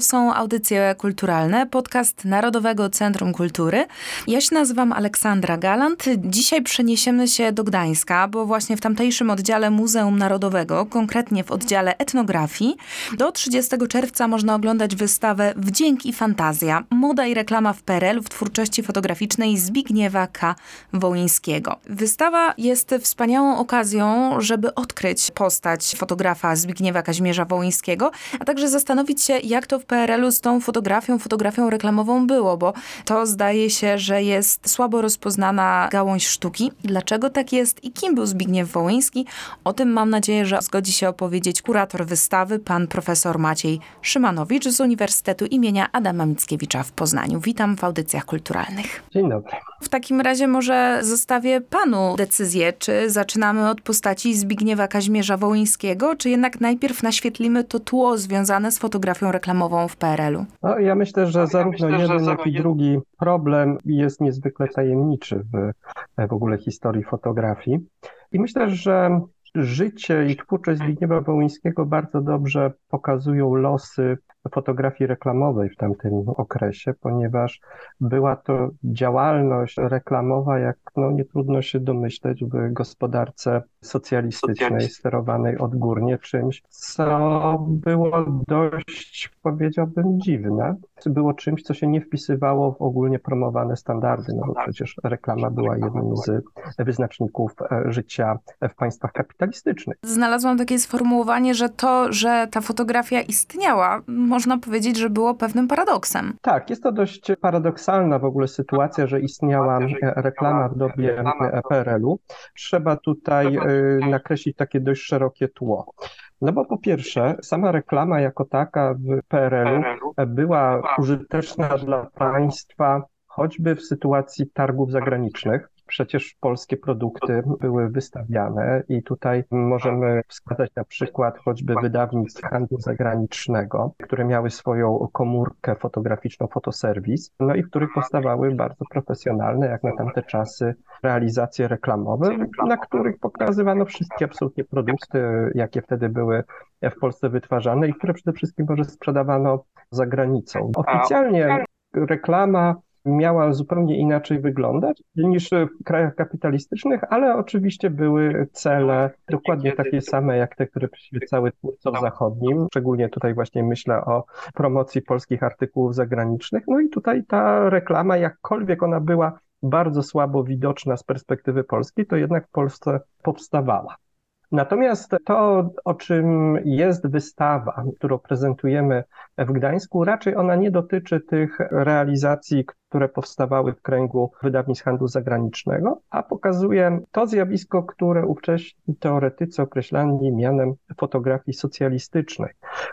są Audycje Kulturalne, podcast Narodowego Centrum Kultury. Ja się nazywam Aleksandra Galant. Dzisiaj przeniesiemy się do Gdańska, bo właśnie w tamtejszym oddziale Muzeum Narodowego, konkretnie w oddziale etnografii, do 30 czerwca można oglądać wystawę Wdzięk i fantazja. Moda i reklama w PRL w twórczości fotograficznej Zbigniewa K. Wołyńskiego. Wystawa jest wspaniałą okazją, żeby odkryć postać fotografa Zbigniewa Kazimierza Wołyńskiego, a także zastanowić się, jak to w PRL-u z tą fotografią reklamową było, bo to zdaje się, że jest słabo rozpoznana gałąź sztuki. Dlaczego tak jest i kim był Zbigniew Wołyński? O tym mam nadzieję, że zgodzi się opowiedzieć kurator wystawy, pan profesor Maciej Szymanowicz z Uniwersytetu im. Adama Mickiewicza w Poznaniu. Witam w Audycjach Kulturalnych. Dzień dobry. W takim razie może zostawię panu decyzję, czy zaczynamy od postaci Zbigniewa Kazimierza Wołyńskiego, czy jednak najpierw naświetlimy to tło związane z fotografią reklamową w PRL-u? No, ja myślę, że zarówno jeden, jak i drugi problem jest niezwykle tajemniczy w ogóle historii fotografii. I myślę, że życie i twórczość Zbigniewa Wołyńskiego bardzo dobrze pokazują losy fotografii reklamowej w tamtym okresie, ponieważ była to działalność reklamowa, jak nie trudno się domyśleć, w gospodarce socjalistycznej sterowanej odgórnie czymś, co było dość, powiedziałbym, dziwne. Było czymś, co się nie wpisywało w ogólnie promowane standardy, bo przecież reklama była jednym z wyznaczników życia w państwach kapitalistycznych. Znalazłam takie sformułowanie, że to, że ta fotografia istniała, można powiedzieć, że było pewnym paradoksem. Tak, jest to dość paradoksalna w ogóle sytuacja, że istniała reklama w dobie PRL-u. Trzeba tutaj nakreślić takie dość szerokie tło. No bo po pierwsze, sama reklama jako taka w PRL-u była użyteczna dla państwa, choćby w sytuacji targów zagranicznych. Przecież polskie produkty były wystawiane i tutaj możemy wskazać na przykład choćby wydawnictw handlu zagranicznego, które miały swoją komórkę fotograficzną, fotoserwis, i w których powstawały bardzo profesjonalne, jak na tamte czasy, realizacje reklamowe, na których pokazywano wszystkie absolutnie produkty, jakie wtedy były w Polsce wytwarzane i które przede wszystkim może sprzedawano za granicą. Oficjalnie reklama miała zupełnie inaczej wyglądać niż w krajach kapitalistycznych, ale oczywiście były cele dokładnie takie same, jak te, które przyświecały twórcom zachodnim. Szczególnie tutaj właśnie myślę o promocji polskich artykułów zagranicznych. I tutaj ta reklama, jakkolwiek ona była bardzo słabo widoczna z perspektywy Polski, to jednak w Polsce powstawała. Natomiast to, o czym jest wystawa, którą prezentujemy w Gdańsku, raczej ona nie dotyczy tych realizacji, które powstawały w kręgu wydawnictw handlu zagranicznego, a pokazuje to zjawisko, które ówcześni teoretycy określali mianem fotografii socjalistycznej,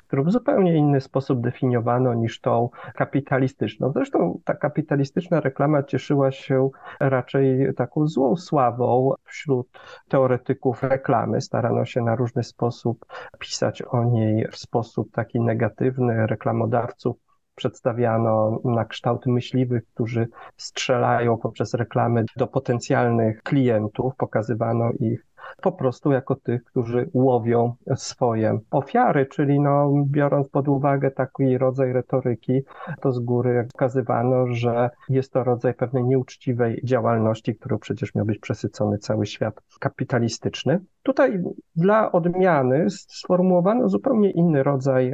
którą w zupełnie inny sposób definiowano niż tą kapitalistyczną. Zresztą ta kapitalistyczna reklama cieszyła się raczej taką złą sławą wśród teoretyków reklamy. Starano się na różny sposób pisać o niej w sposób taki negatywny, reklamodawców przedstawiano na kształt myśliwych, którzy strzelają poprzez reklamy do potencjalnych klientów, pokazywano ich po prostu jako tych, którzy łowią swoje ofiary, czyli biorąc pod uwagę taki rodzaj retoryki, to z góry wskazywano, że jest to rodzaj pewnej nieuczciwej działalności, którą przecież miał być przesycony cały świat kapitalistyczny. Tutaj dla odmiany sformułowano zupełnie inny rodzaj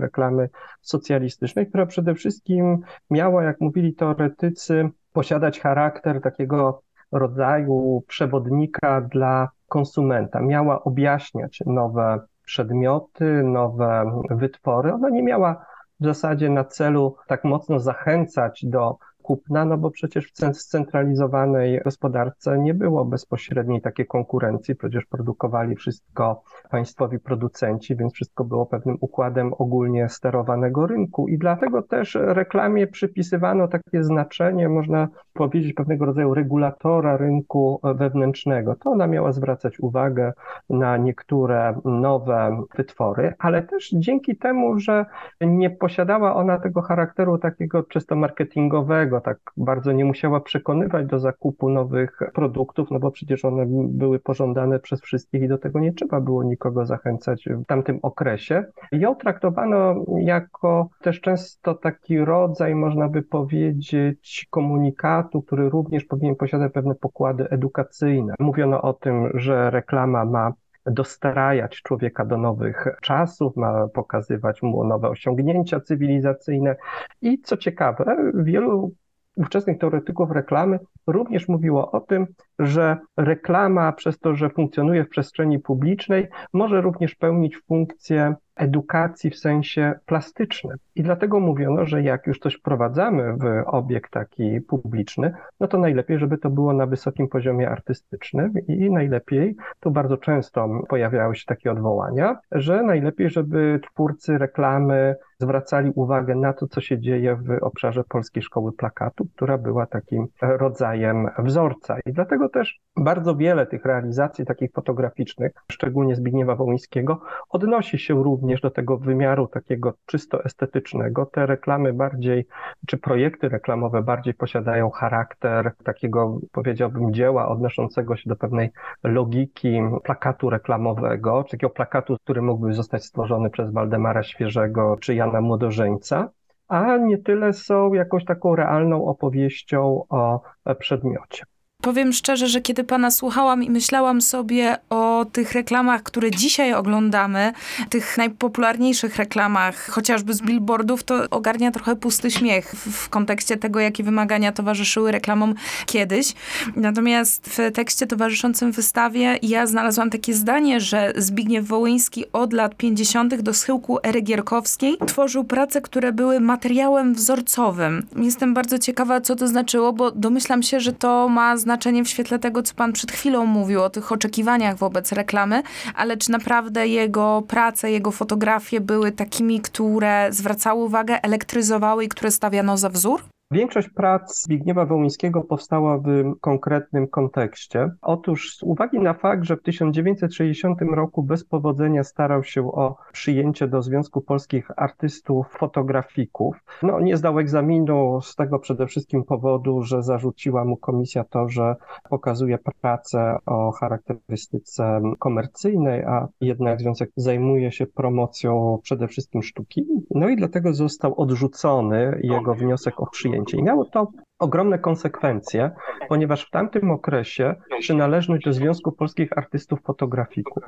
reklamy socjalistycznej, która przede wszystkim miała, jak mówili teoretycy, posiadać charakter takiego rodzaju przewodnika dla konsumenta. Miała objaśniać nowe przedmioty, nowe wytwory. Ona nie miała w zasadzie na celu tak mocno zachęcać do kupna, bo przecież w scentralizowanej gospodarce nie było bezpośredniej takiej konkurencji, przecież produkowali wszystko państwowi producenci, więc wszystko było pewnym układem ogólnie sterowanego rynku i dlatego też reklamie przypisywano takie znaczenie, można powiedzieć, pewnego rodzaju regulatora rynku wewnętrznego. To ona miała zwracać uwagę na niektóre nowe wytwory, ale też dzięki temu, że nie posiadała ona tego charakteru takiego czysto marketingowego, chyba tak bardzo nie musiała przekonywać do zakupu nowych produktów, no bo przecież one były pożądane przez wszystkich i do tego nie trzeba było nikogo zachęcać w tamtym okresie. Ją traktowano jako też często taki rodzaj, można by powiedzieć, komunikatu, który również powinien posiadać pewne pokłady edukacyjne. Mówiono o tym, że reklama ma dostrajać człowieka do nowych czasów, ma pokazywać mu nowe osiągnięcia cywilizacyjne i co ciekawe, wielu ówczesnych teoretyków reklamy również mówiło o tym, że reklama przez to, że funkcjonuje w przestrzeni publicznej, może również pełnić funkcję edukacji w sensie plastycznym. I dlatego mówiono, że jak już coś wprowadzamy w obiekt taki publiczny, no to najlepiej, żeby to było na wysokim poziomie artystycznym i najlepiej, tu bardzo często pojawiały się takie odwołania, że najlepiej, żeby twórcy reklamy zwracali uwagę na to, co się dzieje w obszarze Polskiej Szkoły Plakatu, która była takim rodzajem wzorca. I dlatego też bardzo wiele tych realizacji takich fotograficznych, szczególnie Zbigniewa Wołyńskiego, odnosi się również do tego wymiaru takiego czysto estetycznego. Te reklamy bardziej, czy projekty reklamowe bardziej posiadają charakter takiego, powiedziałbym, dzieła odnoszącego się do pewnej logiki plakatu reklamowego, czy takiego plakatu, który mógłby zostać stworzony przez Waldemara Świeżego, czy Jana Młodożeńca, a nie tyle są jakąś taką realną opowieścią o przedmiocie. Powiem szczerze, że kiedy pana słuchałam i myślałam sobie o tych reklamach, które dzisiaj oglądamy, tych najpopularniejszych reklamach, chociażby z billboardów, to ogarnia trochę pusty śmiech w kontekście tego, jakie wymagania towarzyszyły reklamom kiedyś. Natomiast w tekście towarzyszącym wystawie ja znalazłam takie zdanie, że Zbigniew Wołyński od lat 50. do schyłku ery gierkowskiej tworzył prace, które były materiałem wzorcowym. Jestem bardzo ciekawa, co to znaczyło, bo domyślam się, że to ma znaczenie w świetle tego, co pan przed chwilą mówił o tych oczekiwaniach wobec reklamy, ale czy naprawdę jego prace, jego fotografie były takimi, które zwracały uwagę, elektryzowały i które stawiano za wzór? Większość prac Zbigniewa Wołyńskiego powstała w konkretnym kontekście. Otóż z uwagi na fakt, że w 1960 roku bez powodzenia starał się o przyjęcie do Związku Polskich Artystów Fotografików, nie zdał egzaminu z tego przede wszystkim powodu, że zarzuciła mu komisja to, że pokazuje pracę o charakterystyce komercyjnej, a jednak Związek zajmuje się promocją przede wszystkim sztuki. No i dlatego został odrzucony jego wniosek o przyjęcie. I miało to ogromne konsekwencje, ponieważ w tamtym okresie przynależność do Związku Polskich Artystów Fotografików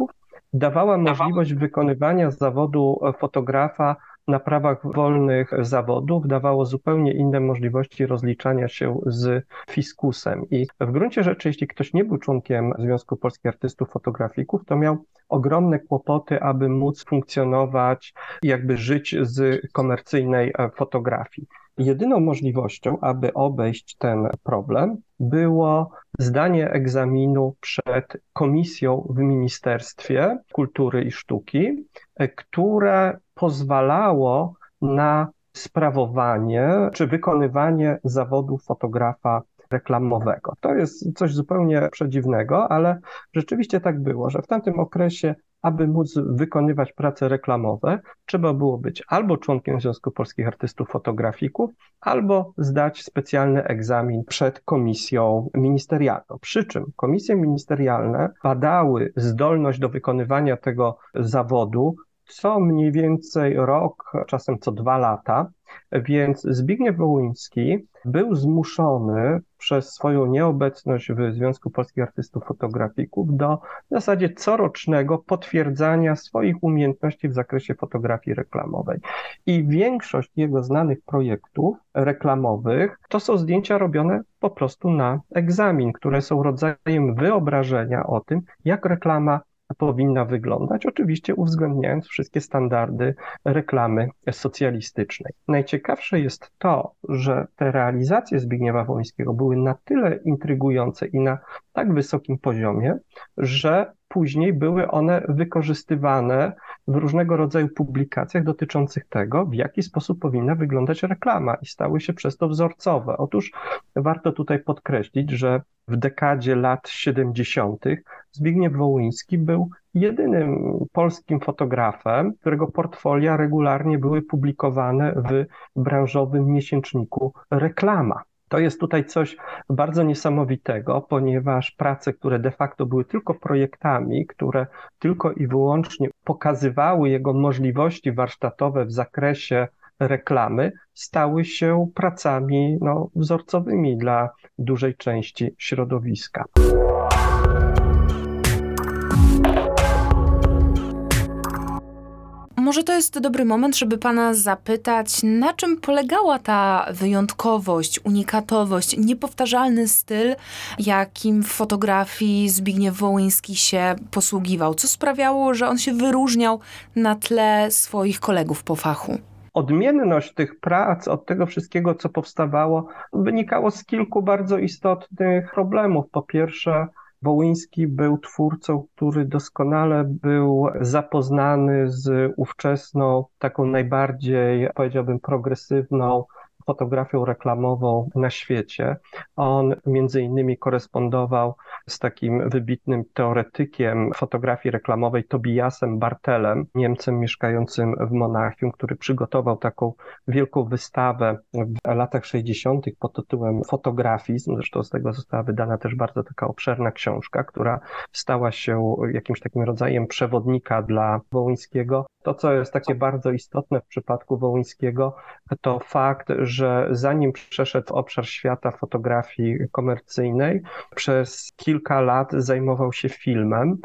dawała możliwość wykonywania zawodu fotografa na prawach wolnych zawodów, dawało zupełnie inne możliwości rozliczania się z fiskusem. I w gruncie rzeczy, jeśli ktoś nie był członkiem Związku Polskich Artystów Fotografików, to miał ogromne kłopoty, aby móc funkcjonować i jakby żyć z komercyjnej fotografii. Jedyną możliwością, aby obejść ten problem, było zdanie egzaminu przed komisją w Ministerstwie Kultury i Sztuki, które pozwalało na sprawowanie czy wykonywanie zawodu fotografa reklamowego. To jest coś zupełnie przedziwnego, ale rzeczywiście tak było, że w tamtym okresie, aby móc wykonywać prace reklamowe, trzeba było być albo członkiem Związku Polskich Artystów Fotografików, albo zdać specjalny egzamin przed komisją ministerialną. Przy czym komisje ministerialne badały zdolność do wykonywania tego zawodu co mniej więcej rok, czasem co 2 lata, więc Zbigniew Wołyński był zmuszony przez swoją nieobecność w Związku Polskich Artystów Fotografików do w zasadzie corocznego potwierdzania swoich umiejętności w zakresie fotografii reklamowej. I większość jego znanych projektów reklamowych to są zdjęcia robione po prostu na egzamin, które są rodzajem wyobrażenia o tym, jak reklama powinna wyglądać, oczywiście uwzględniając wszystkie standardy reklamy socjalistycznej. Najciekawsze jest to, że te realizacje Zbigniewa Wołyńskiego były na tyle intrygujące i na tak wysokim poziomie, że później były one wykorzystywane w różnego rodzaju publikacjach dotyczących tego, w jaki sposób powinna wyglądać reklama i stały się przez to wzorcowe. Otóż warto tutaj podkreślić, że w dekadzie lat 70. Zbigniew Wołyński był jedynym polskim fotografem, którego portfolia regularnie były publikowane w branżowym miesięczniku Reklama. To jest tutaj coś bardzo niesamowitego, ponieważ prace, które de facto były tylko projektami, które tylko i wyłącznie pokazywały jego możliwości warsztatowe w zakresie reklamy, stały się pracami wzorcowymi dla dużej części środowiska. Może to jest dobry moment, żeby pana zapytać, na czym polegała ta wyjątkowość, unikatowość, niepowtarzalny styl, jakim w fotografii Zbigniew Wołyński się posługiwał? Co sprawiało, że on się wyróżniał na tle swoich kolegów po fachu? Odmienność tych prac od tego wszystkiego, co powstawało, wynikało z kilku bardzo istotnych problemów. Po pierwsze, Wołyński był twórcą, który doskonale był zapoznany z ówczesną, taką najbardziej, powiedziałbym, progresywną fotografią reklamową na świecie. On między innymi korespondował z takim wybitnym teoretykiem fotografii reklamowej Tobiasem Bartelem, Niemcem mieszkającym w Monachium, który przygotował taką wielką wystawę w latach 60. pod tytułem Fotografizm. Zresztą z tego została wydana też bardzo taka obszerna książka, która stała się jakimś takim rodzajem przewodnika dla Wołyńskiego. To, co jest takie bardzo istotne w przypadku Wołyńskiego, to fakt, że zanim przeszedł w obszar świata fotografii komercyjnej, przez kilka lat zajmował się filmem,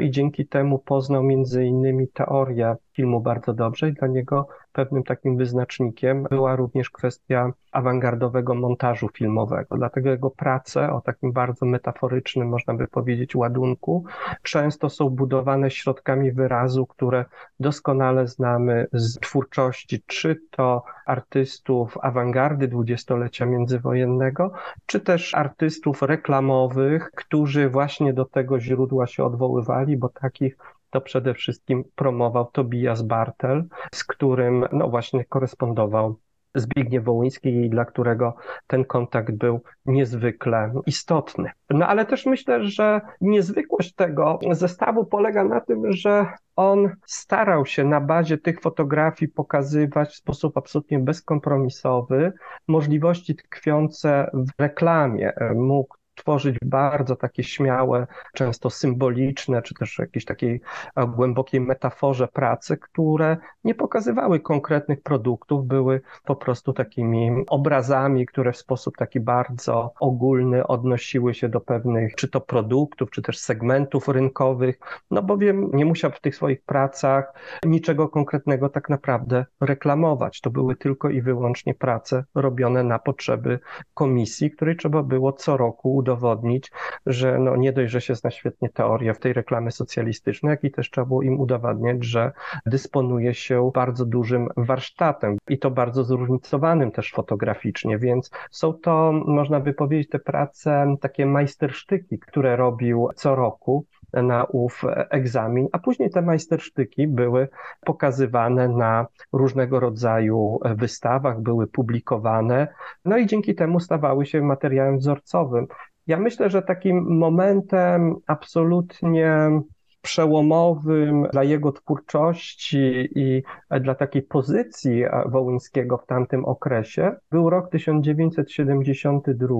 i dzięki temu poznał między innymi teorię filmu bardzo dobrze i dla niego pewnym takim wyznacznikiem była również kwestia awangardowego montażu filmowego. Dlatego jego prace o takim bardzo metaforycznym, można by powiedzieć, ładunku często są budowane środkami wyrazu, które doskonale znamy z twórczości, czy to artystów awangardy dwudziestolecia międzywojennego, czy też artystów reklamowych, którzy właśnie do tego źródła się odwoływali, bo takich to przede wszystkim promował Tobias Bartel, z którym właśnie korespondował Zbigniew Wołyński i dla którego ten kontakt był niezwykle istotny. Ale też myślę, że niezwykłość tego zestawu polega na tym, że on starał się na bazie tych fotografii pokazywać w sposób absolutnie bezkompromisowy możliwości tkwiące w reklamie. Mógł tworzyć bardzo takie śmiałe, często symboliczne, czy też jakiejś takiej głębokiej metaforze pracy, które nie pokazywały konkretnych produktów, były po prostu takimi obrazami, które w sposób taki bardzo ogólny odnosiły się do pewnych, czy to produktów, czy też segmentów rynkowych, bowiem nie musiał w tych swoich pracach niczego konkretnego tak naprawdę reklamować. To były tylko i wyłącznie prace robione na potrzeby komisji, której trzeba było co roku udowodnić, że nie dość, że się zna świetnie teorię w tej reklamy socjalistycznej, jak i też trzeba było im udowadniać, że dysponuje się bardzo dużym warsztatem i to bardzo zróżnicowanym też fotograficznie, więc są to, można by powiedzieć, te prace, takie majstersztyki, które robił co roku na ów egzamin, a później te majstersztyki były pokazywane na różnego rodzaju wystawach, były publikowane, i dzięki temu stawały się materiałem wzorcowym. Ja myślę, że takim momentem absolutnie przełomowym dla jego twórczości i dla takiej pozycji Wołyńskiego w tamtym okresie był rok 1972,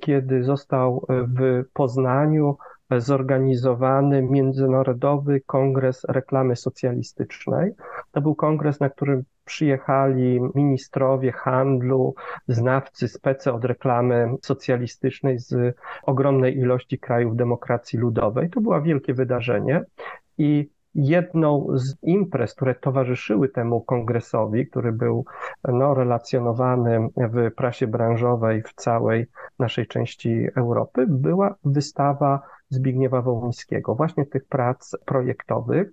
kiedy został w Poznaniu zorganizowany Międzynarodowy Kongres Reklamy Socjalistycznej. To był kongres, na którym przyjechali ministrowie handlu, znawcy, spece od reklamy socjalistycznej z ogromnej ilości krajów demokracji ludowej. To było wielkie wydarzenie i jedną z imprez, które towarzyszyły temu kongresowi, który był relacjonowany w prasie branżowej w całej naszej części Europy, była wystawa Zbigniewa Wołyńskiego, właśnie tych prac projektowych.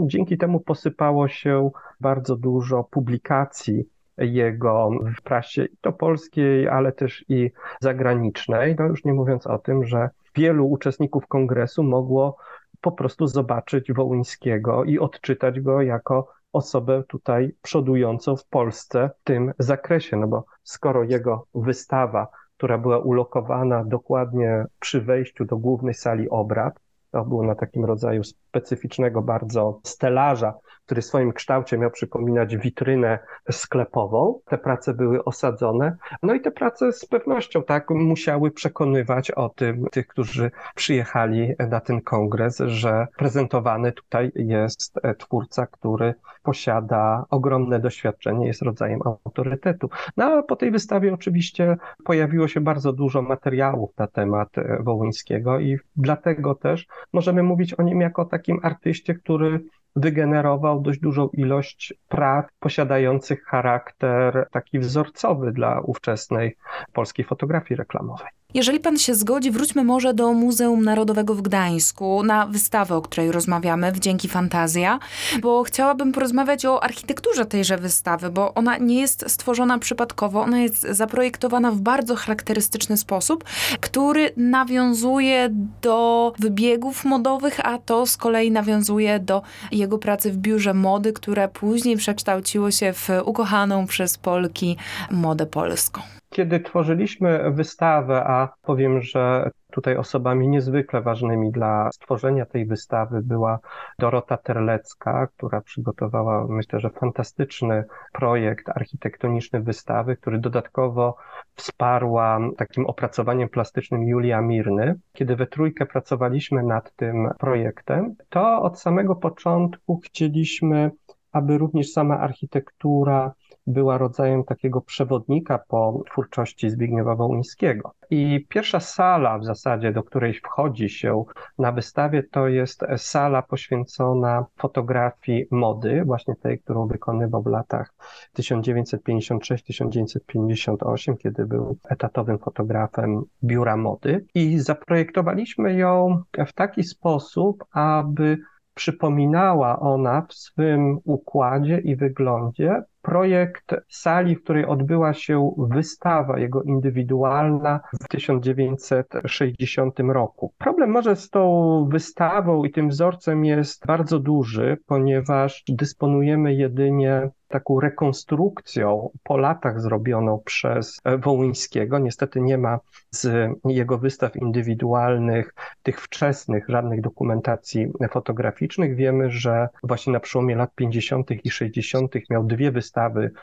Dzięki temu posypało się bardzo dużo publikacji jego w prasie i to polskiej, ale też i zagranicznej. Już nie mówiąc o tym, że wielu uczestników kongresu mogło po prostu zobaczyć Wołyńskiego i odczytać go jako osobę tutaj przodującą w Polsce w tym zakresie, bo skoro jego wystawa, która była ulokowana dokładnie przy wejściu do głównej sali obrad, to było na takim rodzaju specyficznego bardzo stelaża, który w swoim kształcie miał przypominać witrynę sklepową. Te prace były osadzone. No i te prace z pewnością tak musiały przekonywać o tym tych, którzy przyjechali na ten kongres, że prezentowany tutaj jest twórca, który posiada ogromne doświadczenie, jest rodzajem autorytetu. No a po tej wystawie oczywiście pojawiło się bardzo dużo materiałów na temat Wołyńskiego i dlatego też możemy mówić o nim jako o takim artyście, który wygenerował dość dużą ilość prac posiadających charakter taki wzorcowy dla ówczesnej polskiej fotografii reklamowej. Jeżeli pan się zgodzi, wróćmy może do Muzeum Narodowego w Gdańsku, na wystawę, o której rozmawiamy, Wdzięk i fantazja, bo chciałabym porozmawiać o architekturze tejże wystawy, bo ona nie jest stworzona przypadkowo, ona jest zaprojektowana w bardzo charakterystyczny sposób, który nawiązuje do wybiegów modowych, a to z kolei nawiązuje do jego pracy w Biurze Mody, które później przekształciło się w ukochaną przez Polki Modę Polską. Kiedy tworzyliśmy wystawę, a powiem, że tutaj osobami niezwykle ważnymi dla stworzenia tej wystawy była Dorota Terlecka, która przygotowała, myślę, że fantastyczny projekt architektoniczny wystawy, który dodatkowo wsparła takim opracowaniem plastycznym Julia Mirny. Kiedy we trójkę pracowaliśmy nad tym projektem, to od samego początku chcieliśmy, aby również sama architektura była rodzajem takiego przewodnika po twórczości Zbigniewa Wołyńskiego. I pierwsza sala w zasadzie, do której wchodzi się na wystawie, to jest sala poświęcona fotografii mody, właśnie tej, którą wykonywał w latach 1956-1958, kiedy był etatowym fotografem Biura Mody. I zaprojektowaliśmy ją w taki sposób, aby przypominała ona w swym układzie i wyglądzie projekt sali, w której odbyła się wystawa jego indywidualna w 1960 roku. Problem może z tą wystawą i tym wzorcem jest bardzo duży, ponieważ dysponujemy jedynie taką rekonstrukcją po latach zrobioną przez Wołyńskiego. Niestety nie ma z jego wystaw indywidualnych, tych wczesnych, żadnych dokumentacji fotograficznych. Wiemy, że właśnie na przełomie lat 50. i 60. miał dwie wystawy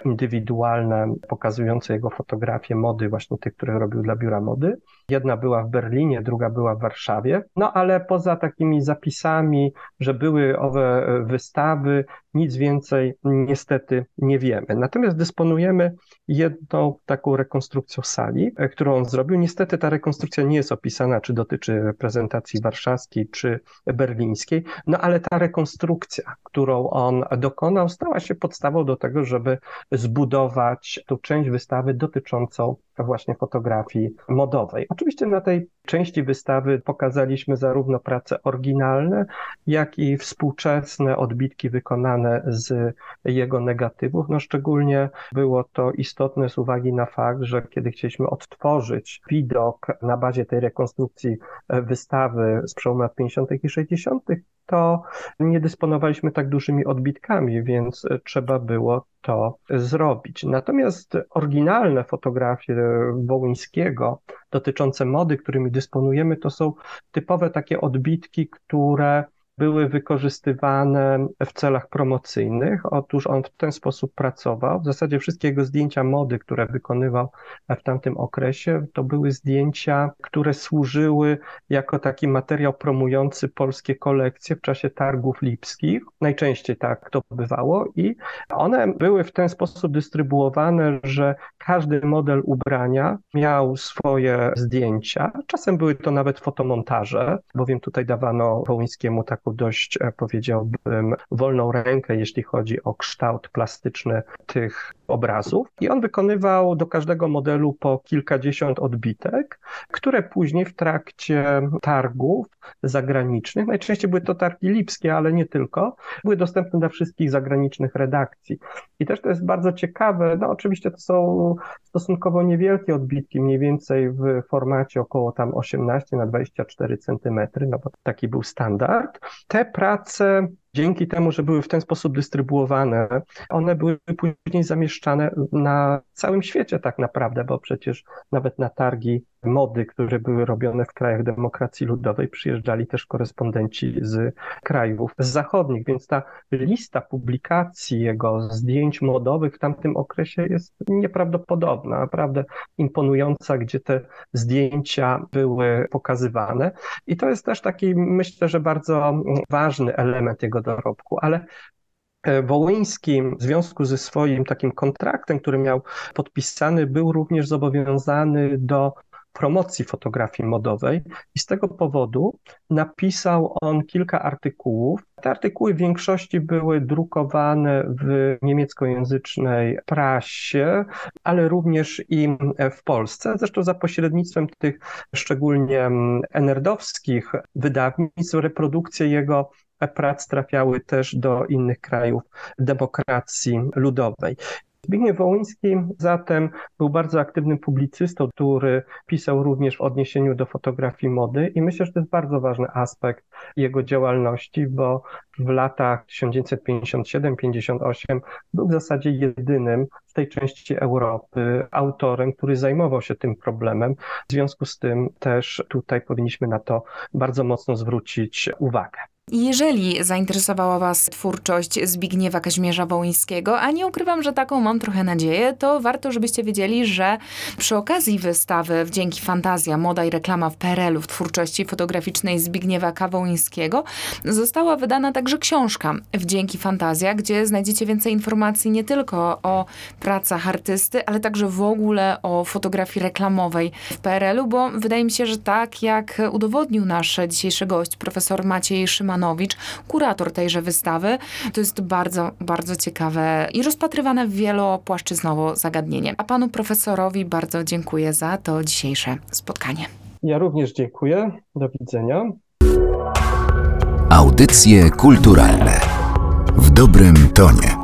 indywidualne pokazujące jego fotografie mody, właśnie tych, które robił dla Biura Mody. Jedna była w Berlinie, druga była w Warszawie. No ale poza takimi zapisami, że były owe wystawy, nic więcej niestety nie wiemy. Natomiast dysponujemy jedną taką rekonstrukcją sali, którą on zrobił. Niestety ta rekonstrukcja nie jest opisana, czy dotyczy prezentacji warszawskiej, czy berlińskiej. No ale ta rekonstrukcja, którą on dokonał, stała się podstawą do tego, żeby zbudować tą część wystawy dotyczącą właśnie fotografii modowej. Oczywiście na tej części wystawy pokazaliśmy zarówno prace oryginalne, jak i współczesne odbitki wykonane z jego negatywów. No szczególnie było to istotne z uwagi na fakt, że kiedy chcieliśmy odtworzyć widok na bazie tej rekonstrukcji wystawy z przełomu lat 50. i 60., to nie dysponowaliśmy tak dużymi odbitkami, więc trzeba było to zrobić. Natomiast oryginalne fotografie Wołyńskiego dotyczące mody, którymi dysponujemy, to są typowe takie odbitki, które były wykorzystywane w celach promocyjnych. Otóż on w ten sposób pracował. W zasadzie wszystkie jego zdjęcia mody, które wykonywał w tamtym okresie, to były zdjęcia, które służyły jako taki materiał promujący polskie kolekcje w czasie targów lipskich. Najczęściej tak to bywało i one były w ten sposób dystrybuowane, że każdy model ubrania miał swoje zdjęcia. Czasem były to nawet fotomontaże, bowiem tutaj dawano Wołyńskiemu taką dość, powiedziałbym, wolną rękę, jeśli chodzi o kształt plastyczny tych obrazów. I on wykonywał do każdego modelu po kilkadziesiąt odbitek, które później w trakcie targów zagranicznych, najczęściej były to targi lipskie, ale nie tylko, były dostępne dla wszystkich zagranicznych redakcji. I też to jest bardzo ciekawe, no oczywiście to są stosunkowo niewielkie odbitki, mniej więcej w formacie około tam 18x24 cm, no bo taki był standard. Te prace, dzięki temu, że były w ten sposób dystrybuowane, one były później zamieszczane na całym świecie tak naprawdę, bo przecież nawet na targi mody, które były robione w krajach demokracji ludowej, przyjeżdżali też korespondenci z krajów zachodnich, więc ta lista publikacji jego zdjęć modowych w tamtym okresie jest nieprawdopodobna, naprawdę imponująca, gdzie te zdjęcia były pokazywane i to jest też taki, myślę, że bardzo ważny element jego dorobku, ale Wołyński w związku ze swoim takim kontraktem, który miał podpisany, był również zobowiązany do promocji fotografii modowej i z tego powodu napisał on kilka artykułów. Te artykuły w większości były drukowane w niemieckojęzycznej prasie, ale również i w Polsce. Zresztą za pośrednictwem tych szczególnie enerdowskich wydawnictw reprodukcje jego prac trafiały też do innych krajów demokracji ludowej. Zbigniew Wołyński zatem był bardzo aktywnym publicystą, który pisał również w odniesieniu do fotografii mody i myślę, że to jest bardzo ważny aspekt jego działalności, bo w latach 1957-58 był w zasadzie jedynym w tej części Europy autorem, który zajmował się tym problemem. W związku z tym też tutaj powinniśmy na to bardzo mocno zwrócić uwagę. Jeżeli zainteresowała Was twórczość Zbigniewa Kazimierza Wołyńskiego, a nie ukrywam, że taką mam trochę nadzieję, to warto, żebyście wiedzieli, że przy okazji wystawy Wdzięk i fantazja, moda i reklama w PRL-u w twórczości fotograficznej Zbigniewa K. Wołyńskiego została wydana także książka Wdzięk i fantazja, gdzie znajdziecie więcej informacji nie tylko o pracach artysty, ale także w ogóle o fotografii reklamowej w PRL-u, bo wydaje mi się, że tak jak udowodnił nasz dzisiejszy gość, profesor Maciej Szymanowicz, kurator tejże wystawy. To jest bardzo, bardzo ciekawe i rozpatrywane wielopłaszczyznowo zagadnienie. A panu profesorowi bardzo dziękuję za to dzisiejsze spotkanie. Ja również dziękuję. Do widzenia. Audycje kulturalne w dobrym tonie.